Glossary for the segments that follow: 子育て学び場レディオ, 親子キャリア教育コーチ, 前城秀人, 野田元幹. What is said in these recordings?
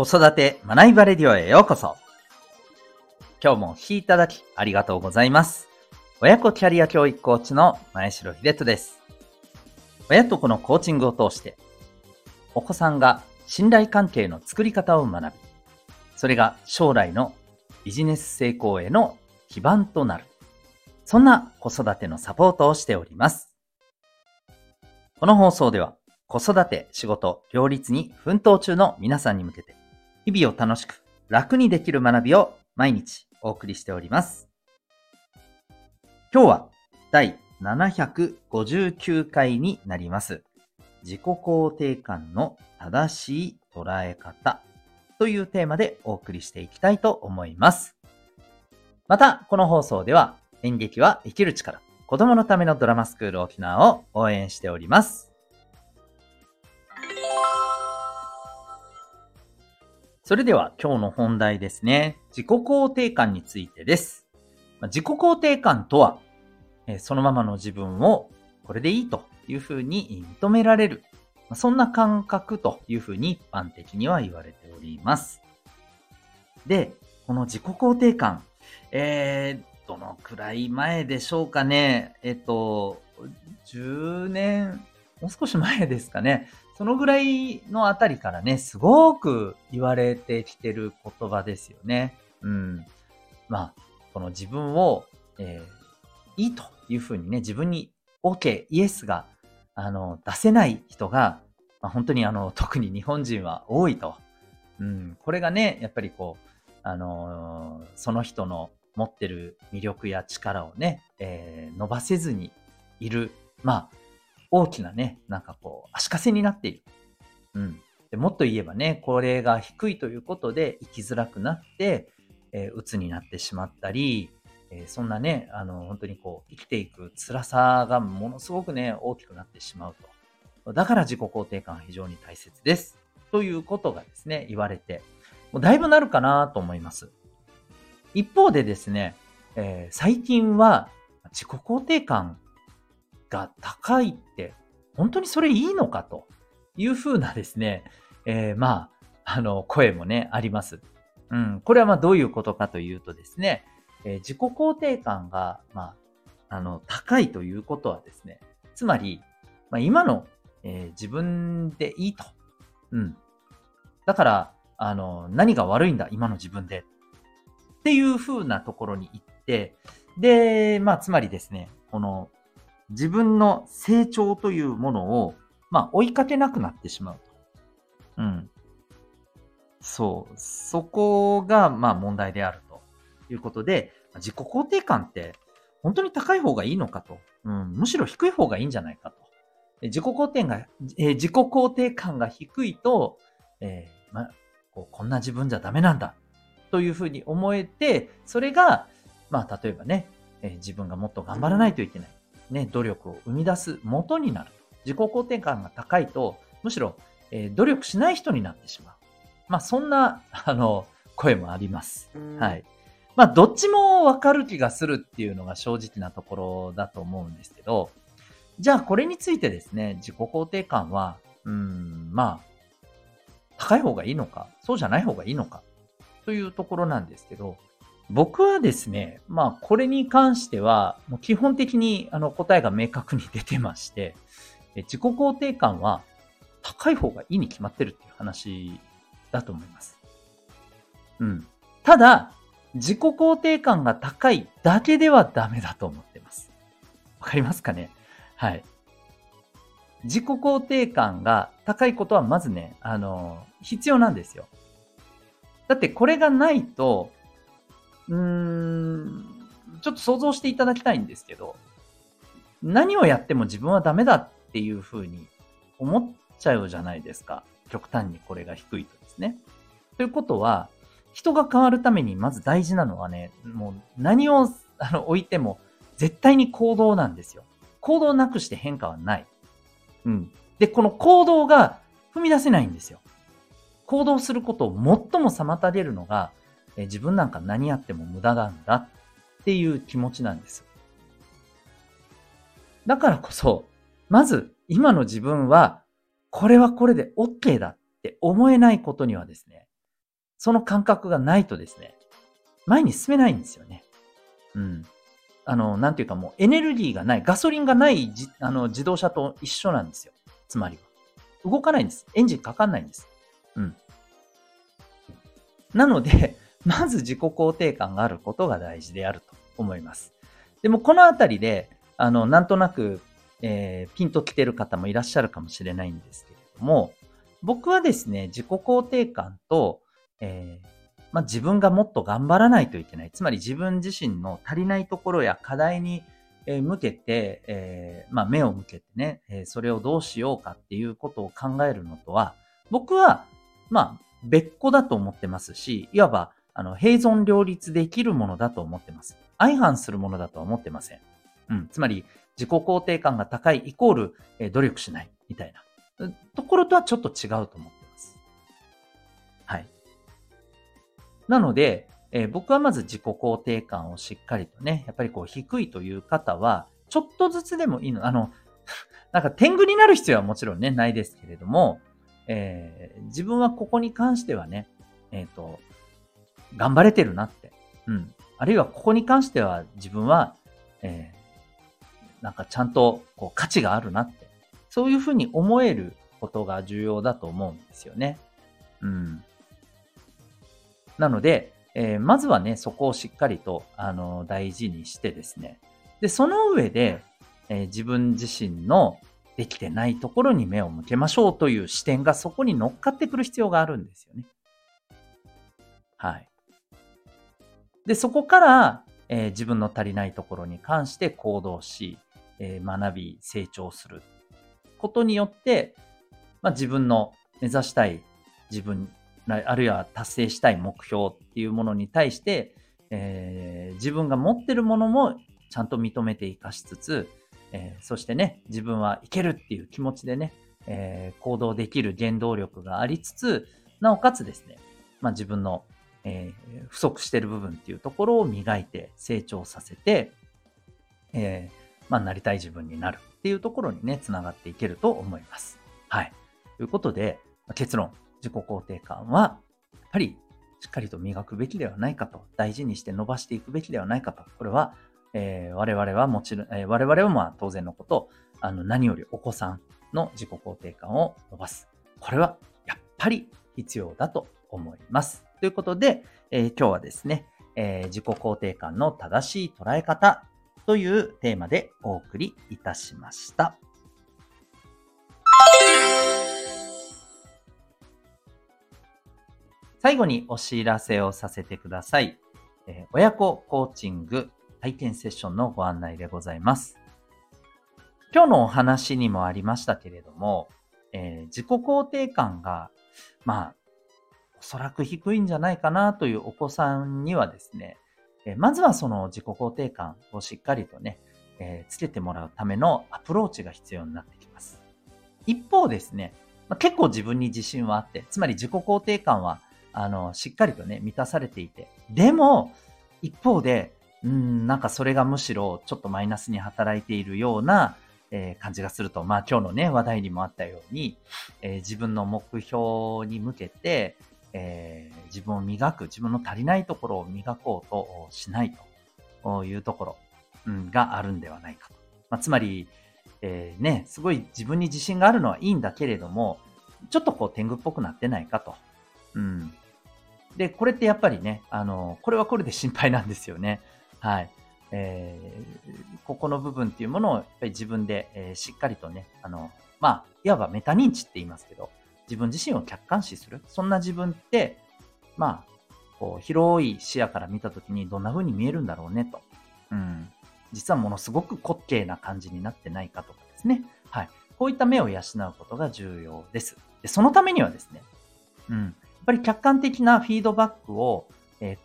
子育て学び場レディオへようこそ。今日もお聞きいただきありがとうございます。親子キャリア教育コーチの前城秀人です。親と子のコーチングを通してお子さんが信頼関係の作り方を学び、それが将来のビジネス成功への基盤となる、そんな子育てのサポートをしております。この放送では子育て、仕事、両立に奮闘中の皆さんに向けて日々を楽しく楽にできる学びを毎日お送りしております。今日は第759回になります。自己肯定感の正しい捉え方というテーマでお送りしていきたいと思います。またこの放送では演劇は生きる力、子供のためのドラマスクール沖縄を応援しております。それでは今日の本題ですね。自己肯定感についてです。自己肯定感とは、そのままの自分をこれでいいというふうに認められる、そんな感覚というふうに一般的には言われております。で、この自己肯定感、どのくらい前でしょうかね。10年、もう少し前ですかね。そのぐらいのあたりからね、すごく言われてきてる言葉ですよね。この自分を、いいというふうにね、自分に OK、イエスが出せない人が、本当に特に日本人は多いと。これがね、やっぱりその人の持ってる魅力や力をね、伸ばせずにいる。大きなね、足かせになっている。でもっと言えばね、これが低いということで生きづらくなって、鬱になってしまったり、そんなね、本当に生きていく辛さがものすごくね、大きくなってしまうと。だから自己肯定感は非常に大切です。ということがですね、言われて、もうだいぶなるかなと思います。一方でですね、最近は自己肯定感が高いって本当にそれいいのかというふうなですね、声もねあります。これはどういうことかというとですね、自己肯定感が高いということはですね、つまり、今の、自分でいいと、だから何が悪いんだ今の自分でっていうふうなところに行って、でつまりですね、この自分の成長というものを、追いかけなくなってしまう。そこが、問題であるということで、自己肯定感って本当に高い方がいいのかと。むしろ低い方がいいんじゃないかと。自己肯定感が低いと、こんな自分じゃダメなんだというふうに思えて、それが、例えばね、自分がもっと頑張らないといけない。努力を生み出す元になる。自己肯定感が高いと、むしろ、努力しない人になってしまう。そんな、声もあります。はい。どっちもわかる気がするっていうのが正直なところだと思うんですけど、じゃあこれについてですね、自己肯定感は、高い方がいいのか、そうじゃない方がいいのか、というところなんですけど、僕はですね、これに関しては、もう基本的に答えが明確に出てまして、自己肯定感は高い方がいいに決まってるっていう話だと思います。ただ、自己肯定感が高いだけではダメだと思ってます。わかりますかね？はい。自己肯定感が高いことはまずね、必要なんですよ。だってこれがないと、ちょっと想像していただきたいんですけど、何をやっても自分はダメだっていうふうに思っちゃうじゃないですか。極端にこれが低いとですね。ということは、人が変わるためにまず大事なのはね、もう何を置いても絶対に行動なんですよ。行動なくして変化はない。で、この行動が踏み出せないんですよ。行動することを最も妨げるのが、自分なんか何やっても無駄なんだっていう気持ちなんです。だからこそ、まず今の自分はこれはこれで OK だって思えないことにはですね、その感覚がないとですね、前に進めないんですよね。うん。なんていうかもうエネルギーがない、ガソリンがない自動車と一緒なんですよ。つまりは。動かないんです。エンジンかかんないんです。うん。なので、まず自己肯定感があることが大事であると思います。でもこのあたりで、なんとなく、ピンと来てる方もいらっしゃるかもしれないんですけれども、僕はですね、自己肯定感と、自分がもっと頑張らないといけない。つまり自分自身の足りないところや課題に向けて、目を向けてね、それをどうしようかっていうことを考えるのとは、僕は、別個だと思ってますし、いわば、併存両立できるものだと思ってます。相反するものだとは思ってません。うん。つまり、自己肯定感が高いイコール、努力しない、みたいな。ところとはちょっと違うと思ってます。はい。なので、僕はまず自己肯定感をしっかりとね、やっぱりこう低いという方は、ちょっとずつでもいいの。なんか天狗になる必要はもちろんね、ないですけれども、自分はここに関してはね、頑張れてるなって。うん。あるいはここに関しては自分は、なんかちゃんとこう価値があるなって。そういうふうに思えることが重要だと思うんですよね。うん。なので、まずはね、そこをしっかりと、大事にしてですね。で、その上で、自分自身のできてないところに目を向けましょうという視点がそこに乗っかってくる必要があるんですよね。はい。で、そこから、自分の足りないところに関して行動し、学び、成長することによって、自分の目指したい自分、あるいは達成したい目標っていうものに対して、自分が持ってるものもちゃんと認めて生かしつつ、そしてね、自分はいけるっていう気持ちでね、行動できる原動力がありつつ、なおかつですね、自分の、不足している部分っていうところを磨いて成長させて、なりたい自分になるっていうところにね、つながっていけると思います。はい。ということで、結論、自己肯定感は、やっぱりしっかりと磨くべきではないかと、大事にして伸ばしていくべきではないかと、これは、我々はもちろん、我々は当然のこと、何よりお子さんの自己肯定感を伸ばす。これはやっぱり必要だと思います。ということで、今日はですね、自己肯定感の正しい捉え方というテーマでお送りいたしました。最後にお知らせをさせてください。親子コーチング体験セッションのご案内でございます。今日のお話にもありましたけれども、自己肯定感が、おそらく低いんじゃないかなというお子さんにはですね、まずはその自己肯定感をしっかりとね、つけてもらうためのアプローチが必要になってきます。一方ですね、結構自分に自信はあって、つまり自己肯定感はしっかりとね、満たされていて、でも一方で、なんかそれがむしろちょっとマイナスに働いているような、感じがすると、今日のね、話題にもあったように、自分の目標に向けて、自分を磨く、自分の足りないところを磨こうとしないというところ、があるんではないかと。つまり、ね、すごい自分に自信があるのはいいんだけれども、ちょっとこう天狗っぽくなってないかと。で、これってやっぱりね、これはこれで心配なんですよね。はい。ここの部分っていうものをやっぱり自分で、しっかりとね、いわばメタ認知って言いますけど、自分自身を客観視する。そんな自分って、こう広い視野から見たときにどんな風に見えるんだろうねと。実はものすごく滑稽な感じになってないかとかですね。はい。こういった目を養うことが重要です。で、そのためにはですね、やっぱり客観的なフィードバックを、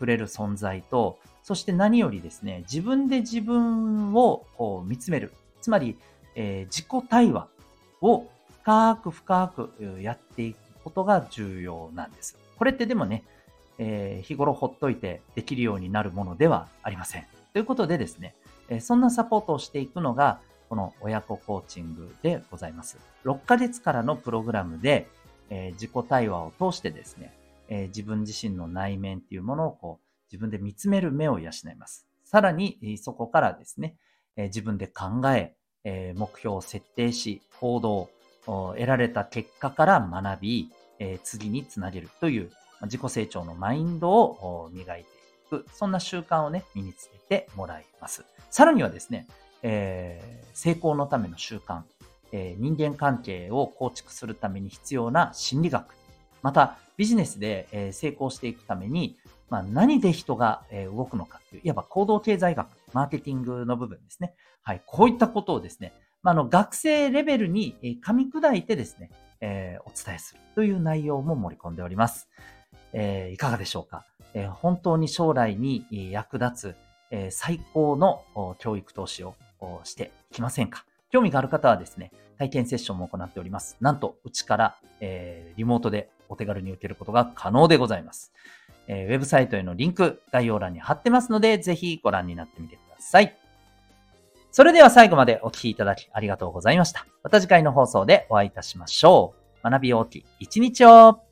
くれる存在と、そして何よりですね、自分で自分をこう見つめる。つまり、自己対話を深く深くやっていくことが重要なんです。これってでもね、日頃ほっといてできるようになるものではありません。ということでですね、そんなサポートをしていくのが、この親子コーチングでございます。6ヶ月からのプログラムで、自己対話を通してですね、自分自身の内面っていうものをこう自分で見つめる目を養います。さらにそこからですね、自分で考え、目標を設定し、行動を得られた結果から学び、次につなげるという自己成長のマインドを磨いていく、そんな習慣をね、身につけてもらいます。さらにはですね、成功のための習慣、人間関係を構築するために必要な心理学、またビジネスで成功していくために、何で人が動くのかっていう、いわば行動経済学、マーケティングの部分ですね。はい、こういったことをですね、学生レベルに噛み砕いてですね、お伝えするという内容も盛り込んでおります。いかがでしょうか。本当に将来に役立つ、最高の教育投資をしていきませんか。興味がある方はですね、体験セッションも行っております。なんと、うちから、リモートでお手軽に受けることが可能でございます。ウェブサイトへのリンク、概要欄に貼ってますので、ぜひご覧になってみてください。それでは最後までお聞きいただきありがとうございました。また次回の放送でお会いいたしましょう。学び大きい一日を。